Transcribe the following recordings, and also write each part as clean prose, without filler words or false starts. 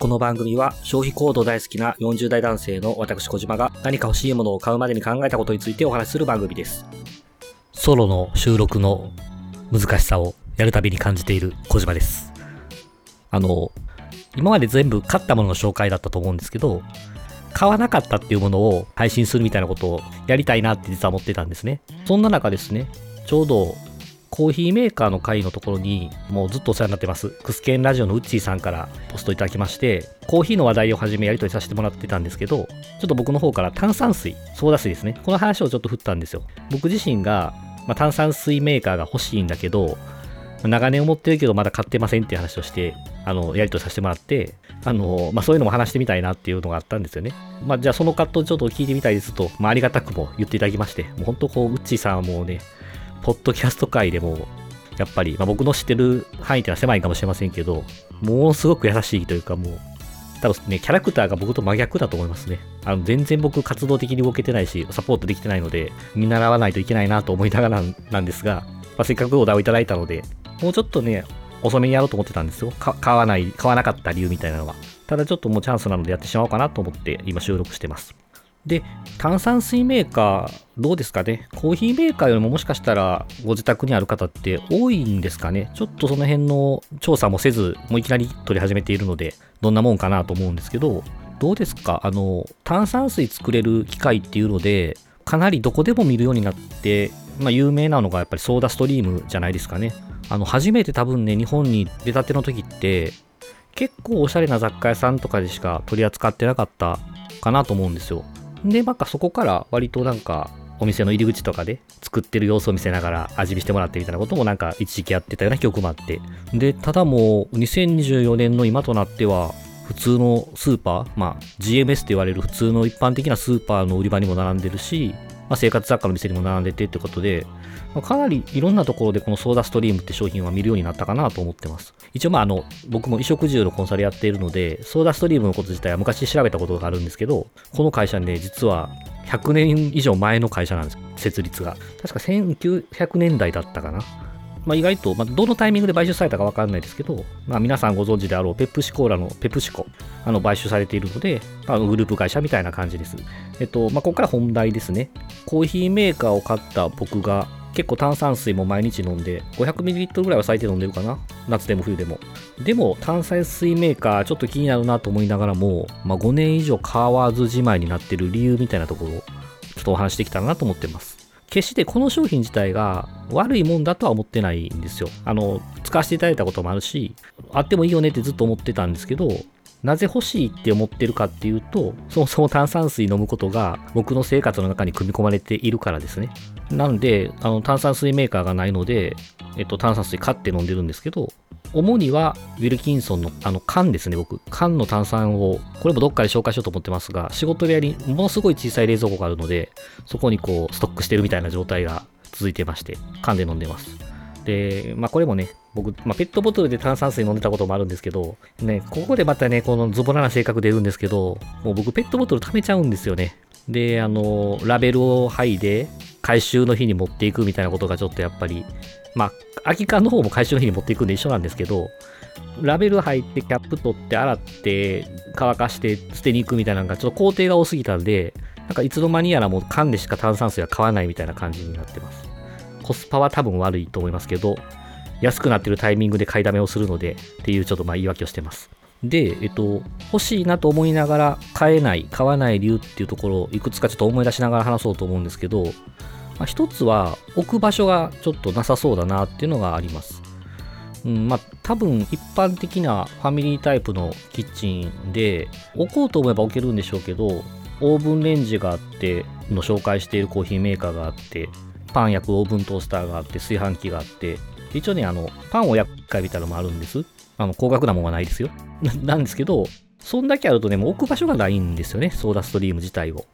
この番組は消費行動大好きな40代男性の私小島が何か欲しいものを買うまでに考えたことについてお話しする番組です。ソロの収録の難しさをやるたびに感じている小島です。今まで全部買ったものの紹介だったと思うんですけど、買わなかったっていうものを配信するみたいなことをやりたいなって実は思ってたんですね。そんな中ですね、ちょうどコーヒーメーカーの会のところにもうずっとお世話になってますクスケンラジオのウッチーさんからポストいただきまして、コーヒーの話題をはじめやり取りさせてもらってたんですけど、ちょっと僕の方から炭酸水、ソーダ水ですね、この話をちょっと振ったんですよ。僕自身が、炭酸水メーカーが欲しいんだけど長年思ってるけどまだ買ってませんっていう話をしてやり取りさせてもらって、そういうのも話してみたいなっていうのがあったんですよね。じゃあその葛藤ちょっと聞いてみたいですと、ありがたくも言っていただきまして、もう本当ウッチーさんはもうね、ポッドキャスト界でもやっぱり、僕の知ってる範囲ってのは狭いかもしれませんけど、ものすごく優しいというか、もう多分ねキャラクターが僕と真逆だと思いますね。全然僕活動的に動けてないしサポートできてないので見習わないといけないなと思いながらなんですが、せっかくオーダーをいただいたのでもうちょっとね遅めにやろうと思ってたんですよ。買わなかった理由みたいなのは。ただちょっともうチャンスなのでやってしまおうかなと思って今収録してます。で、炭酸水メーカーどうですかね。コーヒーメーカーよりももしかしたらご自宅にある方って多いんですかね。ちょっとその辺の調査もせず、もういきなり取り始めているのでどんなもんかなと思うんですけど、どうですか、炭酸水作れる機械っていうのでかなりどこでも見るようになって、有名なのがやっぱりソーダストリームじゃないですかね。初めて多分ね日本に出たての時って結構おしゃれな雑貨屋さんとかでしか取り扱ってなかったかなと思うんですよ。で、そこから割とお店の入り口とかで作ってる様子を見せながら味見してもらってみたいなことも一時期やってたような記憶もあって、で、ただもう2024年の今となっては普通のスーパー、GMS と言われる普通の一般的なスーパーの売り場にも並んでるし、生活雑貨の店にも並んでてってことで、かなりいろんなところでこのソーダストリームって商品は見るようになったかなと思ってます。一応僕も衣食住のコンサルやっているのでソーダストリームのこと自体は昔調べたことがあるんですけど、この会社ね実は100年以上前の会社なんです。設立が確か1900年代だったかな。意外と、どのタイミングで買収されたか分かんないですけど、皆さんご存知であろうペプシコーラのペプシコ買収されているので、グループ会社みたいな感じです。ここから本題ですね。コーヒーメーカーを買った僕が結構炭酸水も毎日飲んで 500ml ぐらいは最低飲んでるかな、夏でも冬でも。でも炭酸水メーカーちょっと気になるなと思いながらも、5年以上買わずじまいになってる理由みたいなところをちょっとお話してきたらなと思ってます。決してこの商品自体が悪いもんだとは思ってないんですよ。使わせていただいたこともあるし、あってもいいよねってずっと思ってたんですけど、なぜ欲しいって思ってるかっていうと、そもそも炭酸水飲むことが僕の生活の中に組み込まれているからですね。なんで炭酸水メーカーがないので、炭酸水買って飲んでるんですけど、主にはウィルキンソンの缶ですね。僕缶の炭酸を、これもどっかで紹介しようと思ってますが、仕事部屋にものすごい小さい冷蔵庫があるので、そこにストックしてるみたいな状態が続いてまして、缶で飲んでます。で、これもね僕、ペットボトルで炭酸水飲んでたこともあるんですけどね、ここでまたねこのズボラな性格出るんですけど、もう僕ペットボトル溜めちゃうんですよね。で、ラベルを剥いで回収の日に持っていくみたいなことがちょっとやっぱり、空き缶の方も回収の日に持っていくんで一緒なんですけど、ラベル入ってキャップ取って洗って乾かして捨てに行くみたいなのがちょっと工程が多すぎたんで、いつの間にやらもう缶でしか炭酸水は買わないみたいな感じになってます。コスパは多分悪いと思いますけど、安くなってるタイミングで買いだめをするのでっていうちょっと言い訳をしてます。で、欲しいなと思いながら買わない理由っていうところをいくつかちょっと思い出しながら話そうと思うんですけど、一つは置く場所がちょっとなさそうだなっていうのがあります。多分一般的なファミリータイプのキッチンで置こうと思えば置けるんでしょうけど、オーブンレンジがあっての紹介しているコーヒーメーカーがあって、パン焼くオーブントースターがあって、炊飯器があって、一応ねパンを焼く機械みたいなのもあるんです。高額なもんはないですよなんですけど、そんだけあるとねもう置く場所がないんですよね、ソーダストリーム自体を。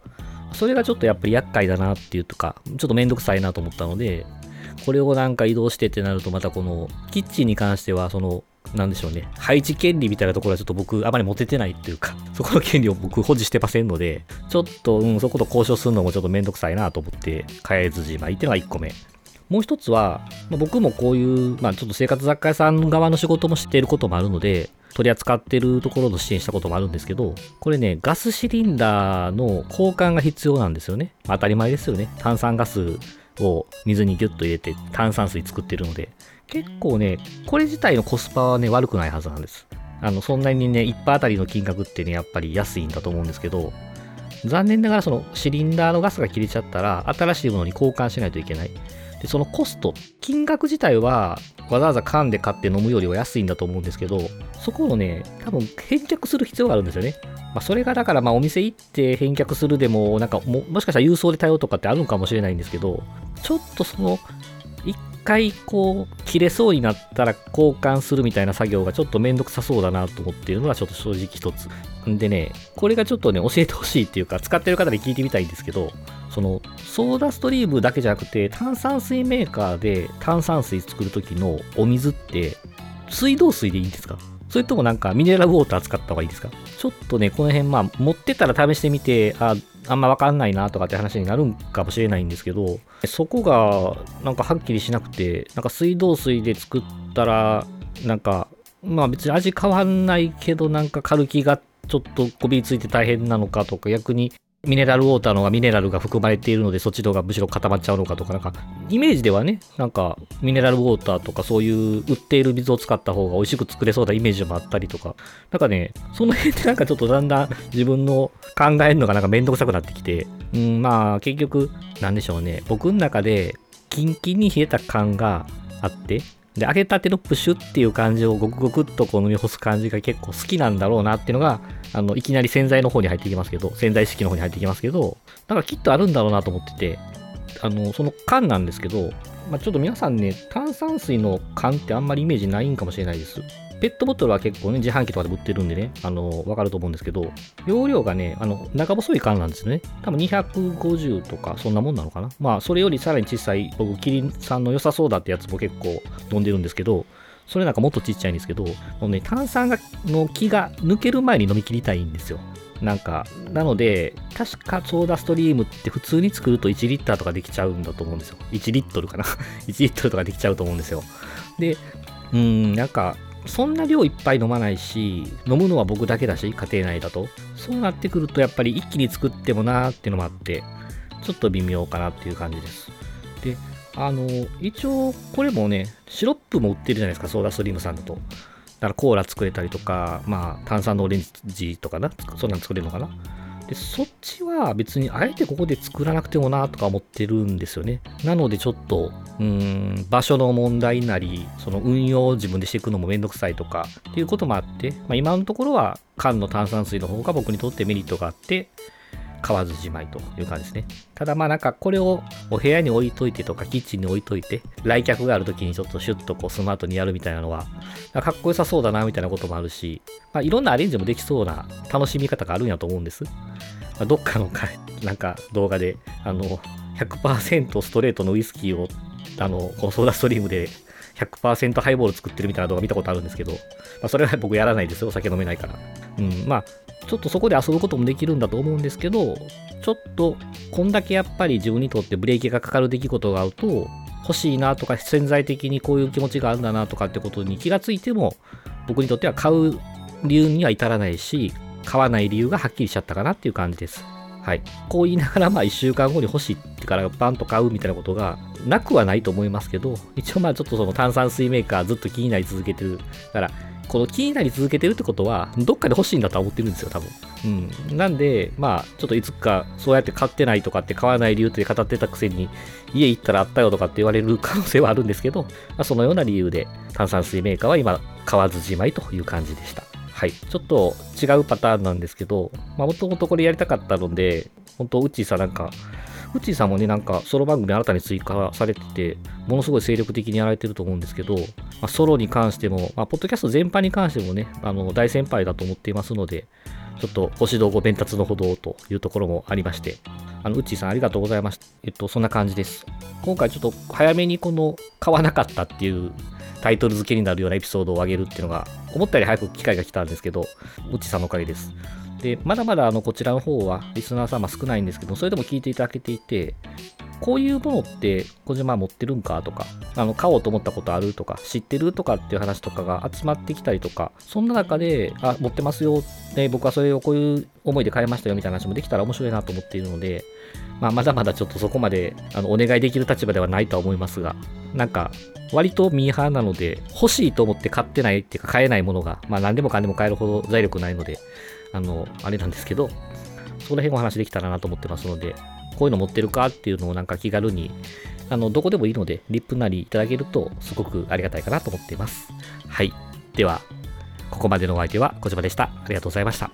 それがちょっとやっぱり厄介だなっていうとか、ちょっとめんどくさいなと思ったので、これを移動してってなると、またこのキッチンに関してはなんでしょうね、配置権利みたいなところはちょっと僕あまり持ててないっていうか、そこの権利を僕保持してませんので、ちょっとそこと交渉するのもちょっとめんどくさいなと思って買えずじまいっていうのが1個目。もう一つは、僕もこういう、ちょっと生活雑貨屋さん側の仕事もしていることもあるので、取り扱ってるところの支援したこともあるんですけど、これね、ガスシリンダーの交換が必要なんですよね。当たり前ですよね。炭酸ガスを水にギュッと入れて炭酸水作ってるので、結構ね、これ自体のコスパはね、悪くないはずなんです。そんなにね、1杯あたりの金額ってね、やっぱり安いんだと思うんですけど、残念ながらそのシリンダーのガスが切れちゃったら、新しいものに交換しないといけない。で、そのコスト、金額自体はわざわざ缶で買って飲むよりは安いんだと思うんですけど、そこをね、多分返却する必要があるんですよね。それがだから、お店行って返却するでも、なんかもしかしたら郵送で対応とかってあるのかもしれないんですけど、ちょっとその、一回こう、切れそうになったら交換するみたいな作業がちょっとめんどくさそうだなと思っているのがちょっと正直一つ。んでね、これがちょっとね、教えてほしいっていうか、使ってる方に聞いてみたいんですけど、そのソーダストリームだけじゃなくて、炭酸水メーカーで炭酸水作る時のお水って、水道水でいいんですか？それともなんかミネラルウォーター使った方がいいですか？ちょっとね、この辺持ってたら試してみて、あんま分かんないなとかって話になるんかもしれないんですけど、そこがなんかはっきりしなくて、なんか水道水で作ったらなんか別に味変わんないけど、なんかカルキがちょっとこびりついて大変なのかとか、逆にミネラルウォーターの方がミネラルが含まれているのでそっちの方がむしろ固まっちゃうのかとか、なんかイメージではね、なんかミネラルウォーターとかそういう売っている水を使った方が美味しく作れそうなイメージもあったりとか、なんかね、その辺でなんかちょっとだんだん自分の考えるのがなんかめんどくさくなってきて、結局なんでしょうね、僕の中でキンキンに冷えた感があって、で、揚げたてのプシュっていう感じをゴクゴクっとこう飲み干す感じが結構好きなんだろうなっていうのが、いきなり潜在意識の方に入っていきますけど、なんかきっとあるんだろうなと思ってて、その缶なんですけど、ちょっと皆さんね、炭酸水の缶ってあんまりイメージないんかもしれないです。ペットボトルは結構ね、自販機とかで売ってるんでね、わかると思うんですけど、容量がね、長細い缶なんですね。多分250とか、そんなもんなのかな。それよりさらに小さい、僕、キリンさんの良さそうだってやつも結構飲んでるんですけど、それなんかもっとちっちゃいんですけど、ね、炭酸の気が抜ける前に飲み切りたいんですよ。なんか、なので、確かソーダストリームって普通に作ると1リッターとかできちゃうんだと思うんですよ。1リットルかな。1リットルとかできちゃうと思うんですよ。で、なんか、そんな量いっぱい飲まないし、飲むのは僕だけだし、家庭内だと。そうなってくると、やっぱり一気に作ってもなーってのもあって、ちょっと微妙かなっていう感じです。で、一応、これもね、シロップも売ってるじゃないですか、ソーダストリームさんだと。だからコーラ作れたりとか、炭酸のオレンジとかな、そんなの作れるのかな。で、そっちは別にあえてここで作らなくてもなとか思ってるんですよね。なのでちょっと、場所の問題なり、その運用を自分でしていくのもめんどくさいとかっていうこともあって、今のところは缶の炭酸水の方が僕にとってメリットがあって、買わずじまいという感じですね。ただなんかこれをお部屋に置いといてとかキッチンに置いといて、来客がある時にちょっとシュッとこうスマートにやるみたいなのは、かっこよさそうだなみたいなこともあるし、いろんなアレンジもできそうな楽しみ方があるんやと思うんです。どっかのなんか動画で、100% ストレートのウイスキーを、このソーダストリームで 100% ハイボール作ってるみたいな動画見たことあるんですけど、それは僕やらないですよ。お酒飲めないから。ちょっとそこで遊ぶこともできるんだと思うんですけど、ちょっとこんだけやっぱり自分にとってブレーキがかかる出来事があると、欲しいなとか潜在的にこういう気持ちがあるんだなとかってことに気がついても、僕にとっては買う理由には至らないし、買わない理由がはっきりしちゃったかなっていう感じです。はい。こう言いながら1週間後に欲しいってからバンと買うみたいなことがなくはないと思いますけど、一応ちょっとその炭酸水メーカーずっと気になり続けてるから、この気になり続けてるってことはどっかで欲しいんだとは思ってるんですよ、多分。なんでちょっといつかそうやって買ってないとかって買わない理由って語ってたくせに、家行ったらあったよとかって言われる可能性はあるんですけど、そのような理由で炭酸水メーカーは今買わずじまいという感じでした。はい。ちょっと違うパターンなんですけど、もともとこれやりたかったので、本当ウッチーさんもね、なんかソロ番組新たに追加されてて、ものすごい精力的にやられてると思うんですけど、ソロに関しても、ポッドキャスト全般に関してもね、大先輩だと思っていますので、ちょっとご指導ご鞭撻のほどというところもありまして、ウッチーさんありがとうございました。そんな感じです。今回ちょっと早めにこの買わなかったっていうタイトル付けになるようなエピソードを上げるっていうのが、思ったより早く機会が来たんですけど、ウッチーさんのおかげです。で、まだまだこちらの方はリスナー様少ないんですけど、それでも聞いていただけていて、こういうものって小島持ってるんかとか、買おうと思ったことあるとか、知ってるとかっていう話とかが集まってきたりとか、そんな中で、あ、持ってますよ、ね、僕はそれをこういう思いで買いましたよみたいな話もできたら面白いなと思っているので、まだまだちょっとそこまでお願いできる立場ではないとは思いますが、なんか割とミーハーなので、欲しいと思って買ってないっていうか買えないものが、何でもかんでも買えるほど財力ないので、あれなんですけど、そこら辺お話できたらなと思ってますので、こういうの持ってるかっていうのをなんか気軽に、どこでもいいので、リップなりいただけるとすごくありがたいかなと思っています。はい。では、ここまでのお相手は小島でした。ありがとうございました。